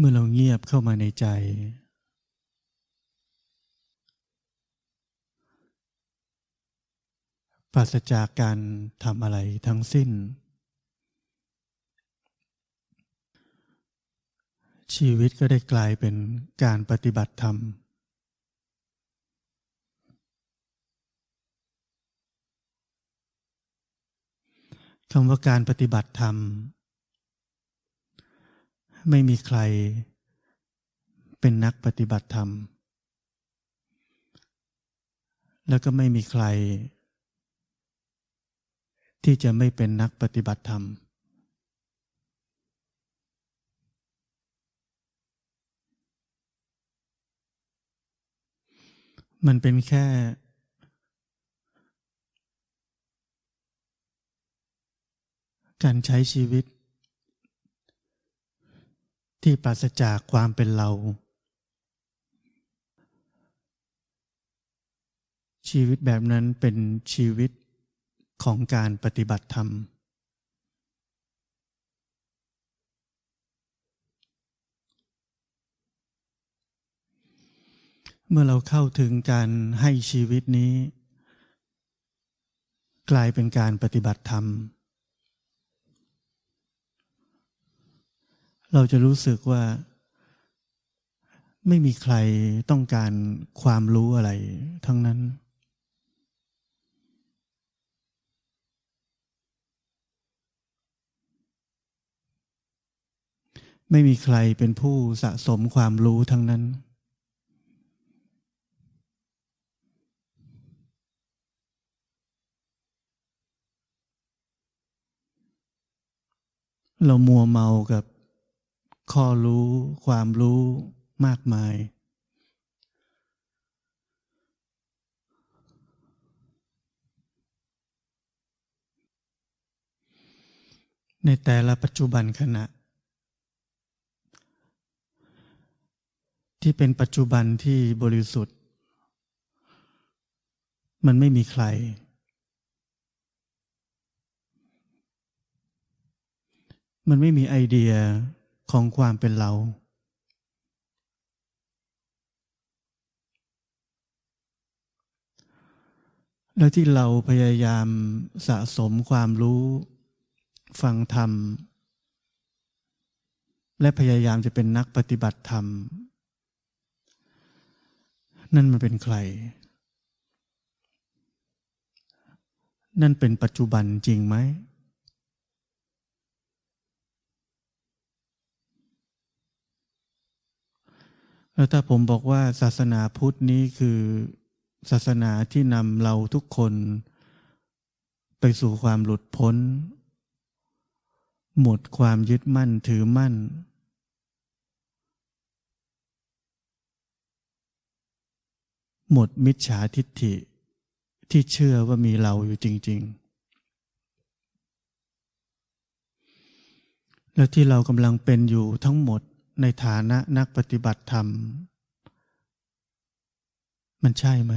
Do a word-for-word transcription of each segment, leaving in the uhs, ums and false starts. เมื่อเราเงียบเข้ามาในใจปราศจากการทำอะไรทั้งสิ้นชีวิตก็ได้กลายเป็นการปฏิบัติธรรมคำว่าการปฏิบัติธรรมไม่มีใครเป็นนักปฏิบัติธรรมแล้วก็ไม่มีใครที่จะไม่เป็นนักปฏิบัติธรรมมันเป็นแค่การใช้ชีวิตที่ปราศจากความเป็นเราชีวิตแบบนั้นเป็นชีวิตของการปฏิบัติธรรมเมื่อเราเข้าถึงการให้ชีวิตนี้กลายเป็นการปฏิบัติธรรมเราจะรู้สึกว่าไม่มีใครต้องการความรู้อะไรทั้งนั้นไม่มีใครเป็นผู้สะสมความรู้ทั้งนั้นเรามัวเมากับข้อรู้ความรู้มากมายในแต่ละปัจจุบันขณะที่เป็นปัจจุบันที่บริสุทธิ์มันไม่มีใครมันไม่มีไอเดียของความเป็นเราแล้วที่เราพยายามสะสมความรู้ฟังธรรมและพยายามจะเป็นนักปฏิบัติธรรมนั่นมันเป็นใครนั่นเป็นปัจจุบันจริงไหมแล้วถ้าผมบอกว่าศาสนาพุทธนี้คือศาสนาที่นำเราทุกคนไปสู่ความหลุดพ้นหมดความยึดมั่นถือมั่นหมดมิจฉาทิฏฐิที่เชื่อว่ามีเราอยู่จริงๆและที่เรากำลังเป็นอยู่ทั้งหมดในฐานะนักปฏิบัติธรรมมันใช่ไหม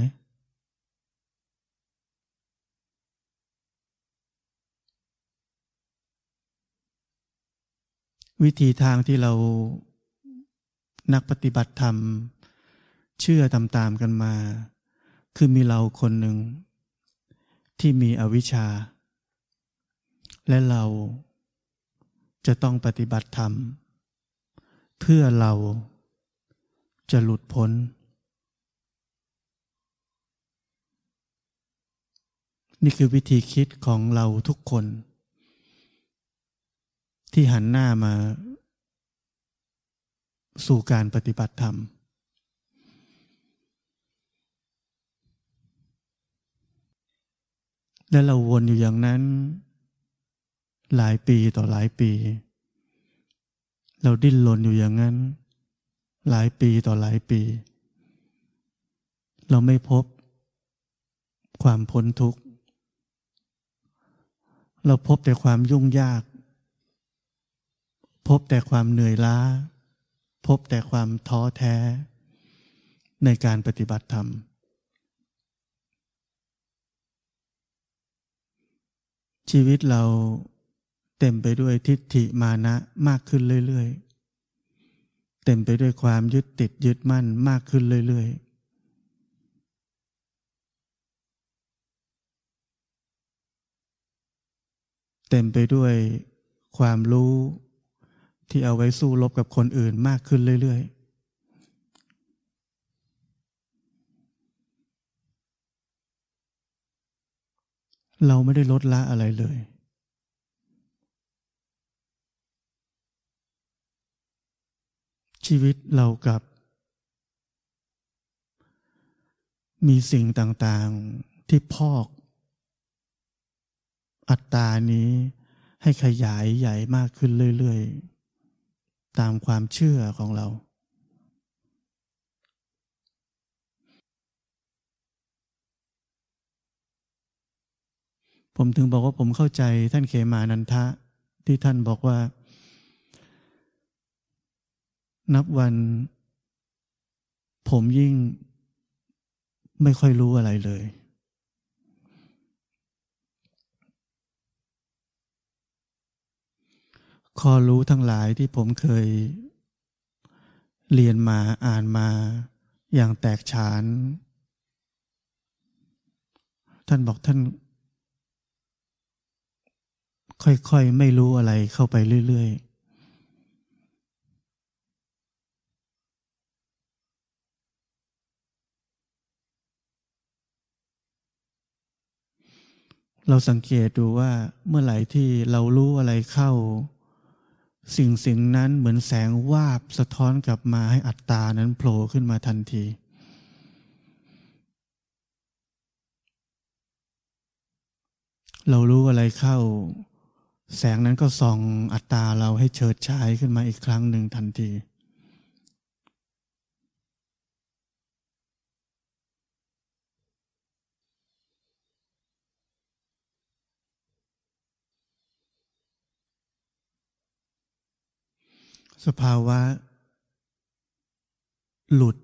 วิธีทางที่เรานักปฏิบัติธรรมเชื่อตามๆกันมาคือมีเราคนหนึ่งที่มีอวิชชาและเราจะต้องปฏิบัติธรรมเพื่อเราจะหลุดพ้นนี่คือวิธีคิดของเราทุกคนที่หันหน้ามาสู่การปฏิบัติธรรมและเราวนอยู่อย่างนั้นหลายปีต่อหลายปีเราดิ้นรนอยู่อย่างนั้นหลายปีต่อหลายปีเราไม่พบความพ้นทุกข์เราพบแต่ความยุ่งยากพบแต่ความเหนื่อยล้าพบแต่ความท้อแท้ในการปฏิบัติธรรมชีวิตเราเต็มไปด้วยทิฏฐิมานะมากขึ้นเรื่อย เต็มไปด้วยความยึดติดยึดมั่นมากขึ้นเรื่อยๆเต็มไปด้วยความรู้ที่เอาไว้สู้รบกับคนอื่นมากขึ้นเรื่อยๆเราไม่ได้ลดละอะไรเลยชีวิตเรากับมีสิ่งต่างๆที่พอกอัตตานี้ให้ขยายใหญ่มากขึ้นเรื่อยๆตามความเชื่อของเราผมถึงบอกว่าผมเข้าใจท่านเขมานันทะที่ท่านบอกว่านับวันผมยิ่งไม่ค่อยรู้อะไรเลยข้อรู้ทั้งหลายที่ผมเคยเรียนมาอ่านมาอย่างแตกฉานท่านบอกท่านค่อยๆไม่รู้อะไรเข้าไปเรื่อยๆเราสังเกตดูว่าเมื่อไหร่ที่เรารู้อะไรเข้าสิ่งสิ่งนั้นเหมือนแสงวาบสะท้อนกลับมาให้อัตตานั้นโผล่ขึ้นมาทันทีเรารู้อะไรเข้าแสงนั้นก็ส่องอัตตาเราให้เฉิดฉายขึ้นมาอีกครั้งหนึ่งทันทีสภาวะหลุด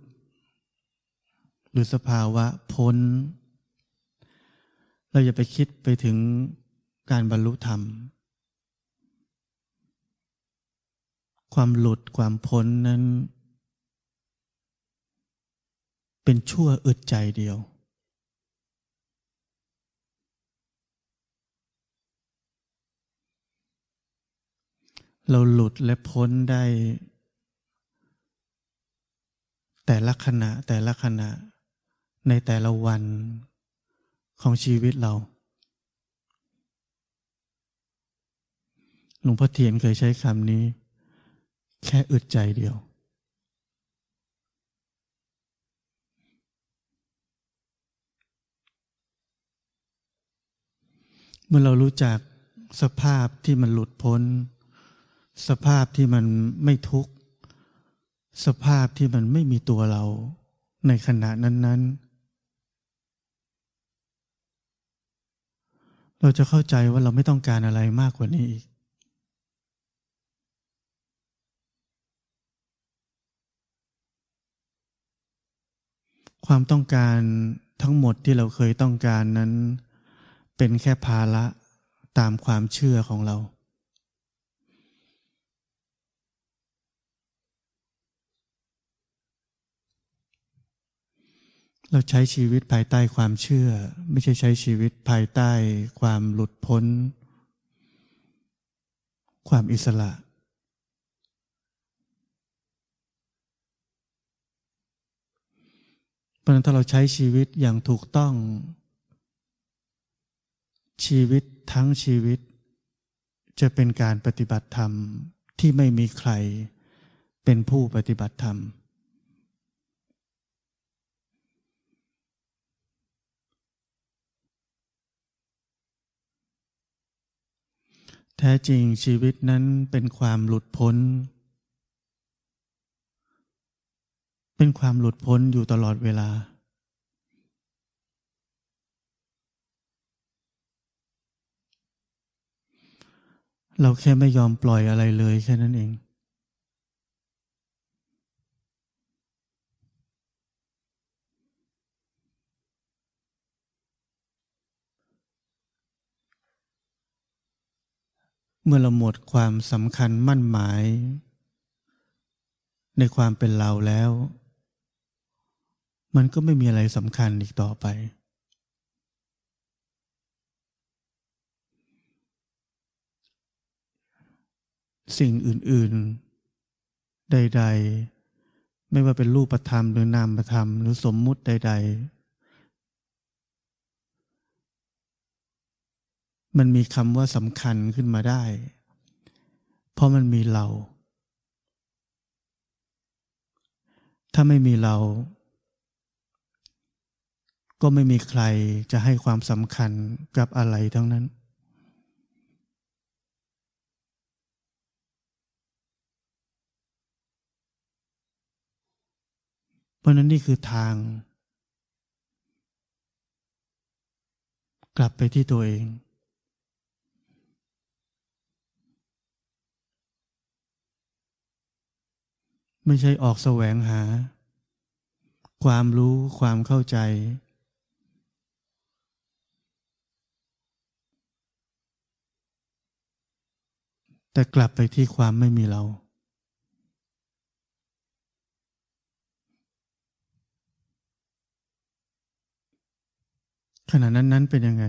หรือสภาวะพ้นเราอย่าไปคิดไปถึงการบรรลุธรรมความหลุดความพ้นนั้นเป็นชั่วอึดใจเดียวเราหลุดและพ้นได้แต่ละขณะแต่ละขณะในแต่ละวันของชีวิตเราหลวงพ่อเทียนเคยใช้คำนี้แค่อึดใจเดียวเมื่อเรารู้จักสภาพที่มันหลุดพ้นสภาพที่มันไม่ทุกข์สภาพที่มันไม่มีตัวเราในขณะนั้นๆเราจะเข้าใจว่าเราไม่ต้องการอะไรมากกว่านี้อีกความต้องการทั้งหมดที่เราเคยต้องการนั้นเป็นแค่ภาระตามความเชื่อของเราเราใช้ชีวิตภายใต้ความเชื่อไม่ใช่ใช้ชีวิตภายใต้ความหลุดพ้นความอิสระเพราะฉะนั้นถ้าเราใช้ชีวิตอย่างถูกต้องชีวิตทั้งชีวิตจะเป็นการปฏิบัติธรรมที่ไม่มีใครเป็นผู้ปฏิบัติธรรมแท้จริงชีวิตนั้นเป็นความหลุดพ้นเป็นความหลุดพ้นอยู่ตลอดเวลาเราแค่ไม่ยอมปล่อยอะไรเลยแค่นั้นเองเมื่อเราหมดความสำคัญมั่นหมาย ในความเป็นเราแล้วมันก็ไม่มีอะไรสำคัญอีกต่อไปสิ่งอื่นๆใดๆไม่ว่าเป็นรูปธรรมหรือนามธรรมหรือสมมุติใดๆมันมีคำว่าสำคัญขึ้นมาได้เพราะมันมีเราถ้าไม่มีเราก็ไม่มีใครจะให้ความสำคัญกับอะไรทั้งนั้นเพราะนั้นนี่คือทางกลับไปที่ตัวเองไม่ใช่ออกแสวงหาความรู้ความเข้าใจแต่กลับไปที่ความไม่มีเราขณะนั้นนั้นเป็นยังไง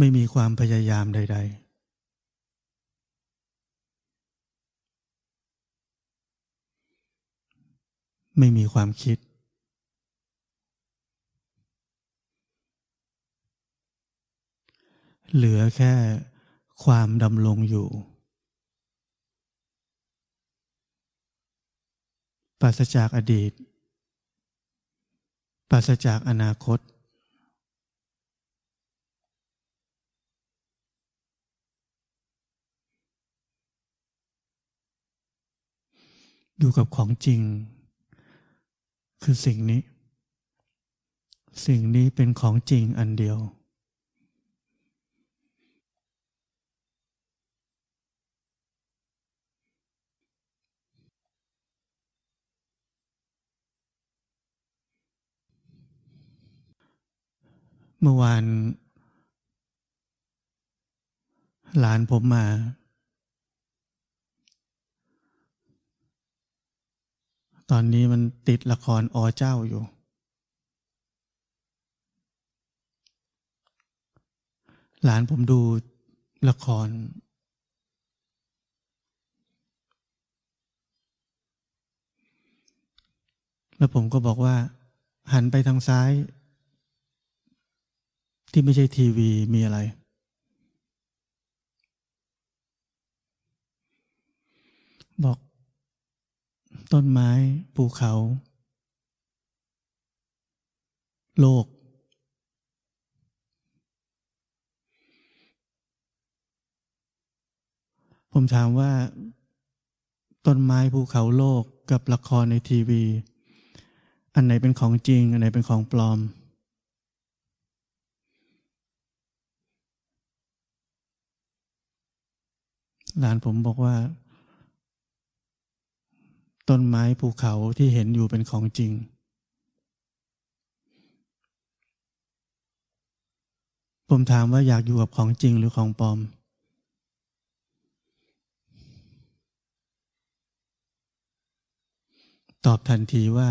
ไม่มีความพยายามใดๆไม่มีความคิดเหลือแค่ความดำรงอยู่ปราศจากอดีตปราศจากอนาคตอยู่กับของจริงคือสิ่งนี้สิ่งนี้เป็นของจริงอันเดียวเมื่อวานหลานผมมาตอนนี้มันติดละครอเจ้าอยู่หลานผมดูละครแล้วผมก็บอกว่าหันไปทางซ้ายที่ไม่ใช่ทีวีมีอะไรบอกต้นไม้ภูเขาโลกผมถามว่าต้นไม้ภูเขาโลกกับละครในทีวีอันไหนเป็นของจริงอันไหนเป็นของปลอมหลานผมบอกว่าต้นไม้ภูเขาที่เห็นอยู่เป็นของจริงผมถามว่าอยากอยู่กับของจริงหรือของปลอมตอบทันทีว่า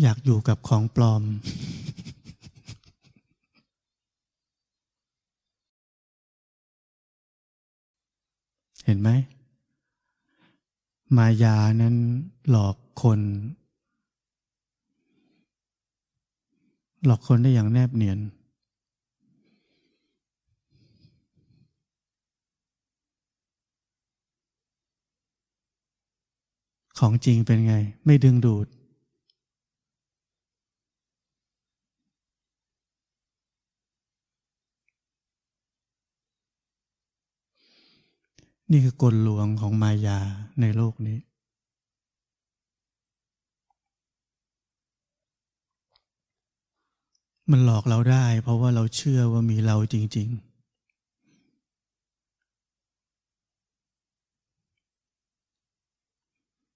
อยากอยู่กับของปลอม เห็นไหมมายานั้นหลอกคนหลอกคนได้อย่างแนบเนียนของจริงเป็นไงไม่ดึงดูดนี่คือกลลวงของมายาในโลกนี้มันหลอกเราได้เพราะว่าเราเชื่อว่ามีเราจริง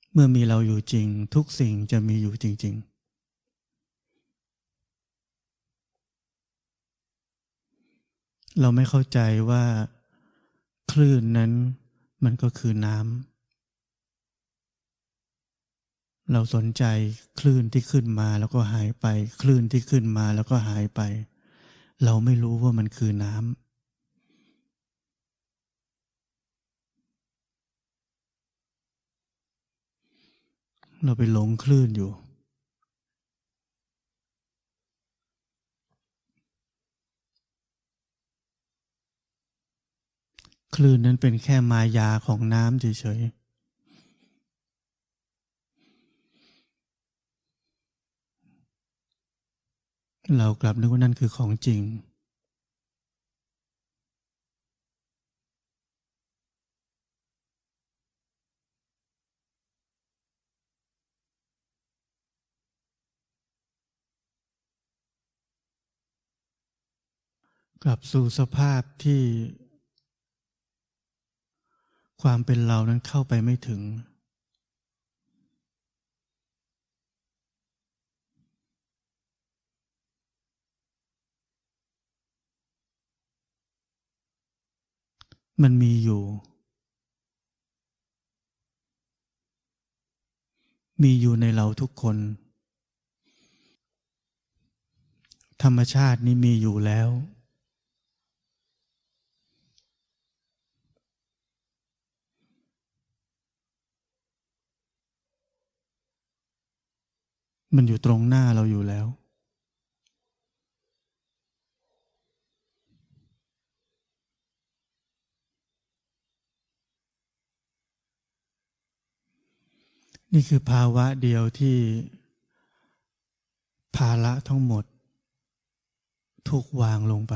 ๆเมื่อมีเราอยู่จริงทุกสิ่งจะมีอยู่จริงๆ เราไม่เข้าใจว่าคลื่นนั้นมันก็คือน้ำเราสนใจคลื่นที่ขึ้นมาแล้วก็หายไปคลื่นที่ขึ้นมาแล้วก็หายไปเราไม่รู้ว่ามันคือน้ำเราไปหลงคลื่นอยู่คลื่นนั้นเป็นแค่มายาของน้ำเฉยๆเรากลับนึกว่านั่นคือของจริงกลับสู่สภาพที่ความเป็นเรานั้นเข้าไปไม่ถึงมันมีอยู่มีอยู่ในเราทุกคนธรรมชาตินี้มีอยู่แล้วมันอยู่ตรงหน้าเราอยู่แล้วนี่คือภาวะเดียวที่ภาระทั้งหมดถูกวางลงไป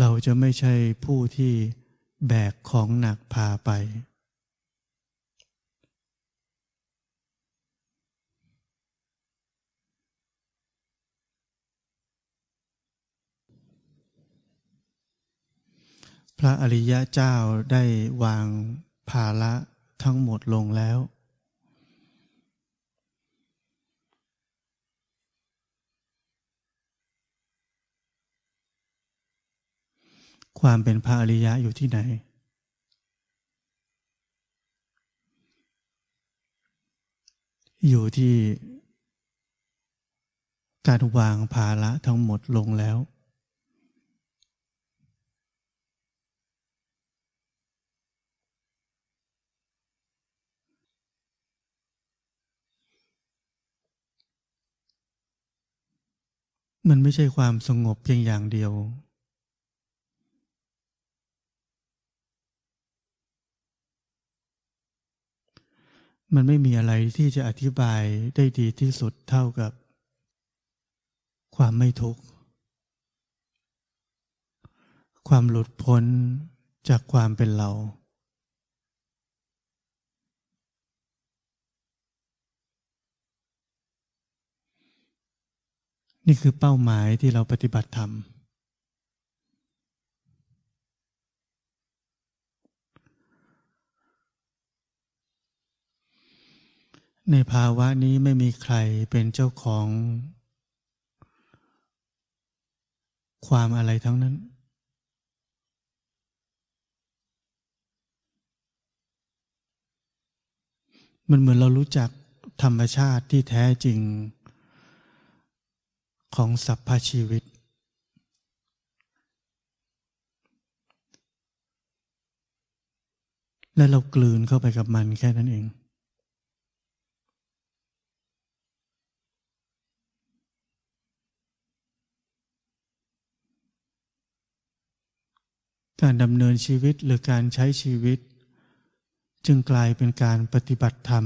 เราจะไม่ใช่ผู้ที่แบกของหนักพาไปพระอริยะเจ้าได้วางภาระทั้งหมดลงแล้วความเป็นพระอริยะอยู่ที่ไหนอยู่ที่การวางภาระทั้งหมดลงแล้วมันไม่ใช่ความสงบเพียงอย่างเดียวมันไม่มีอะไรที่จะอธิบายได้ดีที่สุดเท่ากับความไม่ทุกข์ความหลุดพ้นจากความเป็นเรานี่คือเป้าหมายที่เราปฏิบัติธรรมในภาวะนี้ไม่มีใครเป็นเจ้าของความอะไรทั้งนั้นมันเหมือนเรารู้จักธรรมชาติที่แท้จริงของสรรพชีวิตและเรากลืนเข้าไปกับมันแค่นั้นเองการดำเนินชีวิตหรือการใช้ชีวิตจึงกลายเป็นการปฏิบัติธรรม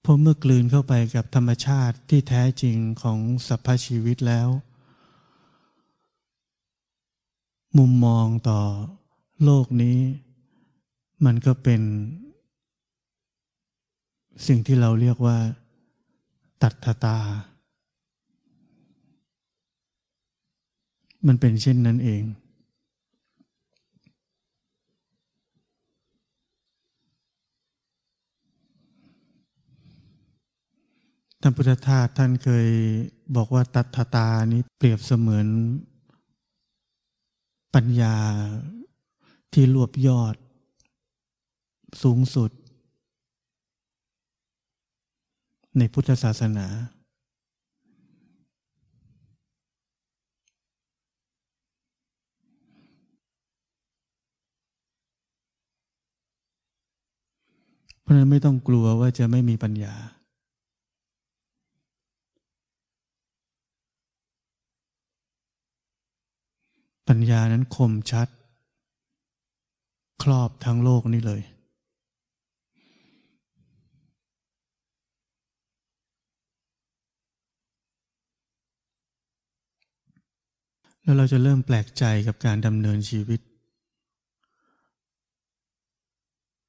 เพราะเมื่อกลืนเข้าไปกับธรรมชาติที่แท้จริงของสรรพชีวิตแล้วมุมมองต่อโลกนี้มันก็เป็นสิ่งที่เราเรียกว่าตัทธตา มันเป็นเช่นนั้นเองท่านพุทธทาสท่านเคยบอกว่าตัทตานี้เปรียบเสมือนปัญญาที่รวบยอดสูงสุดในพุทธศาสนาเพราะฉะนั้นไม่ต้องกลัวว่าจะไม่มีปัญญาปัญญานั้นคมชัดครอบทั้งโลกนี้เลยแล้วเราจะเริ่มแปลกใจกับการดำเนินชีวิต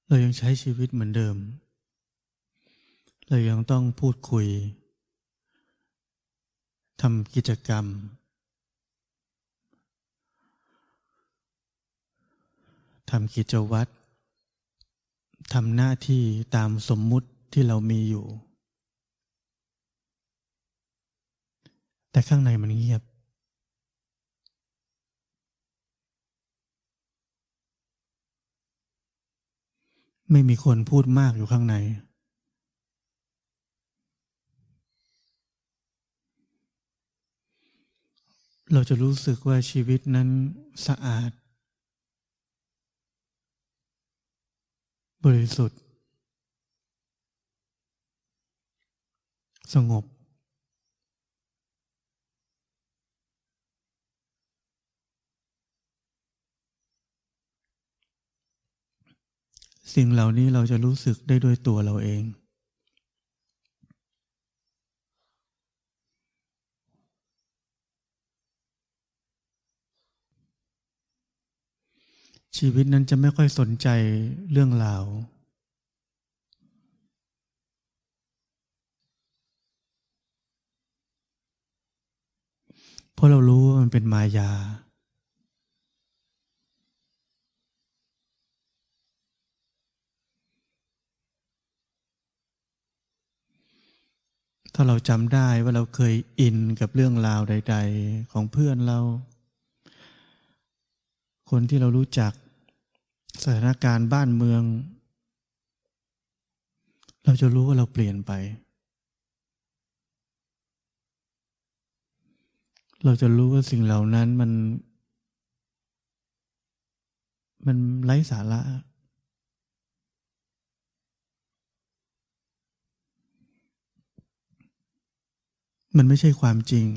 เรายังใช้ชีวิตเหมือนเดิมเรายังต้องพูดคุยทำกิจกรรมทำกิจวัตรทำหน้าที่ตามสมมุติที่เรามีอยู่แต่ข้างในมันเงียบไม่มีคนพูดมากอยู่ข้างในเราจะรู้สึกว่าชีวิตนั้นสะอาดบริสุทธิ์สงบสิ่งเหล่านี้เราจะรู้สึกได้ด้วยตัวเราเองชีวิตนั้นจะไม่ค่อยสนใจเรื่องราวเพราะเรารู้ว่ามันเป็นมายาถ้าเราจำได้ว่าเราเคยอินกับเรื่องราวใดๆของเพื่อนเราคนที่เรารู้จักสถานการณ์บ้านเมืองเราจะรู้ว่าเราเปลี่ยนไปเราจะรู้ว่าสิ่งเหล่านั้นมันมันไร้สาระมันไม่ใช่ความจริง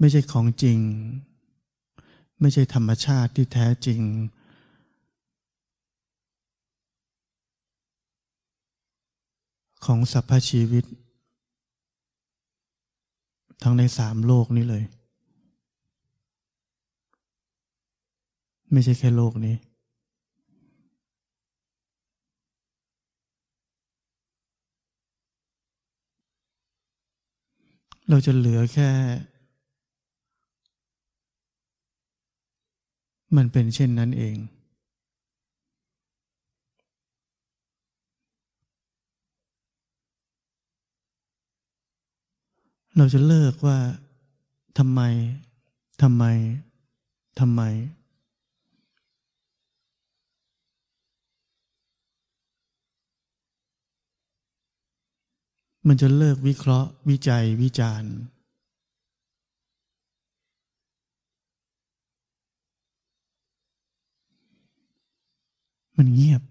ไม่ใช่ของจริงไม่ใช่ธรรมชาติที่แท้จริงของสรรพชีวิตทั้งในสามโลกนี้เลยไม่ใช่แค่โลกนี้เราจะเหลือแค่มันเป็นเช่นนั้นเองเราจะเลิกว่าทำไมทำไมทำไมมันจะเลิกวิเคราะห์วิจัยวิจารณ์มันเงียบแ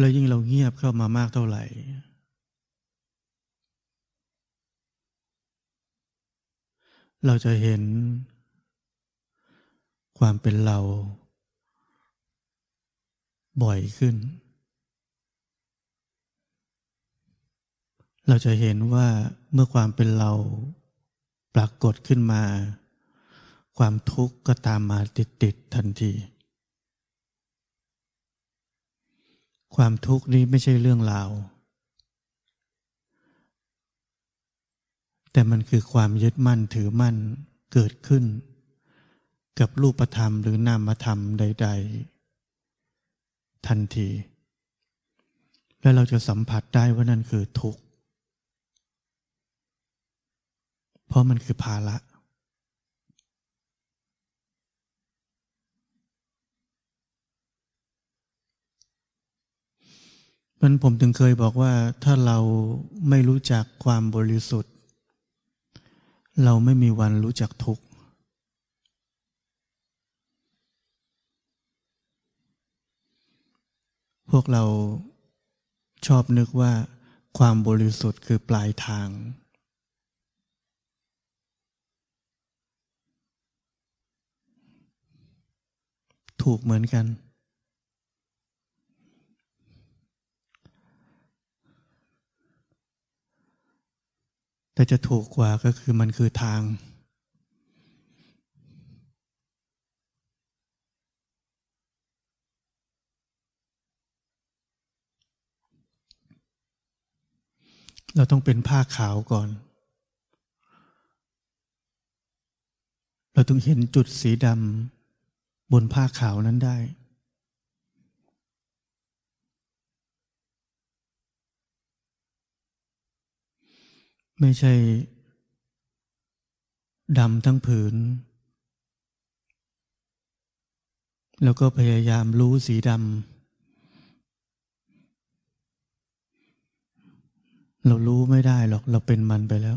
ล้วยิ่งเราเงียบเข้ามามากเท่าไหร่เราจะเห็นความเป็นเราบ่อยขึ้นเราจะเห็นว่าเมื่อความเป็นเราปรากฏขึ้นมาความทุกข์ก็ตามมาติดๆทันที ความทุกข์นี้ไม่ใช่เรื่องราวแต่มันคือความยึดมั่นถือมั่นเกิดขึ้นกับรูปธรรมหรือนามธรรมใดๆทันทีและเราจะสัมผัสได้ว่านั่นคือทุกข์เพราะมันคือภาระมันผมถึงเคยบอกว่าถ้าเราไม่รู้จักความบริสุทธิ์เราไม่มีวันรู้จักทุกข์พวกเราชอบนึกว่าความบริสุทธิ์คือปลายทางถูกเหมือนกันแต่จะถูกกว่าก็คือมันคือทางเราต้องเป็นผ้าขาวก่อนเราต้องเห็นจุดสีดำบนผ้าขาวนั้นได้ไม่ใช่ดำทั้งผืนแล้วก็พยายามรู้สีดำเรารู้ไม่ได้หรอกเราเป็นมันไปแล้ว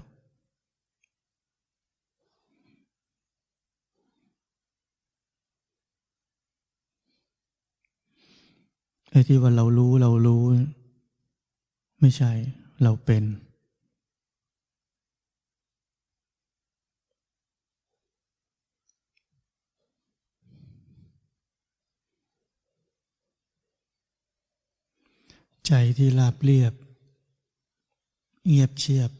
ไอ้ที่ว่าเรารู้เรารู้ไม่ใช่เราเป็นใจที่ราบเรียบเงียบเชียบ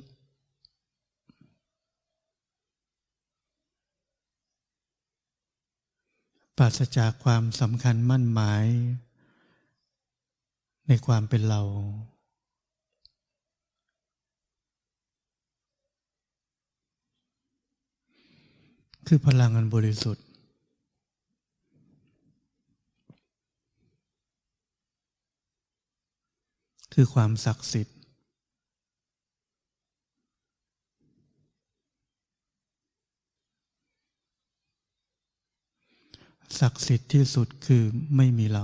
ปราศจากความสำคัญมั่นหมายในความเป็นเราคือพลังอันบริสุทธิ์คือความศักดิ์สิทธิ์ศักดิ์สิทธิ์ที่สุดคือไม่มีเรา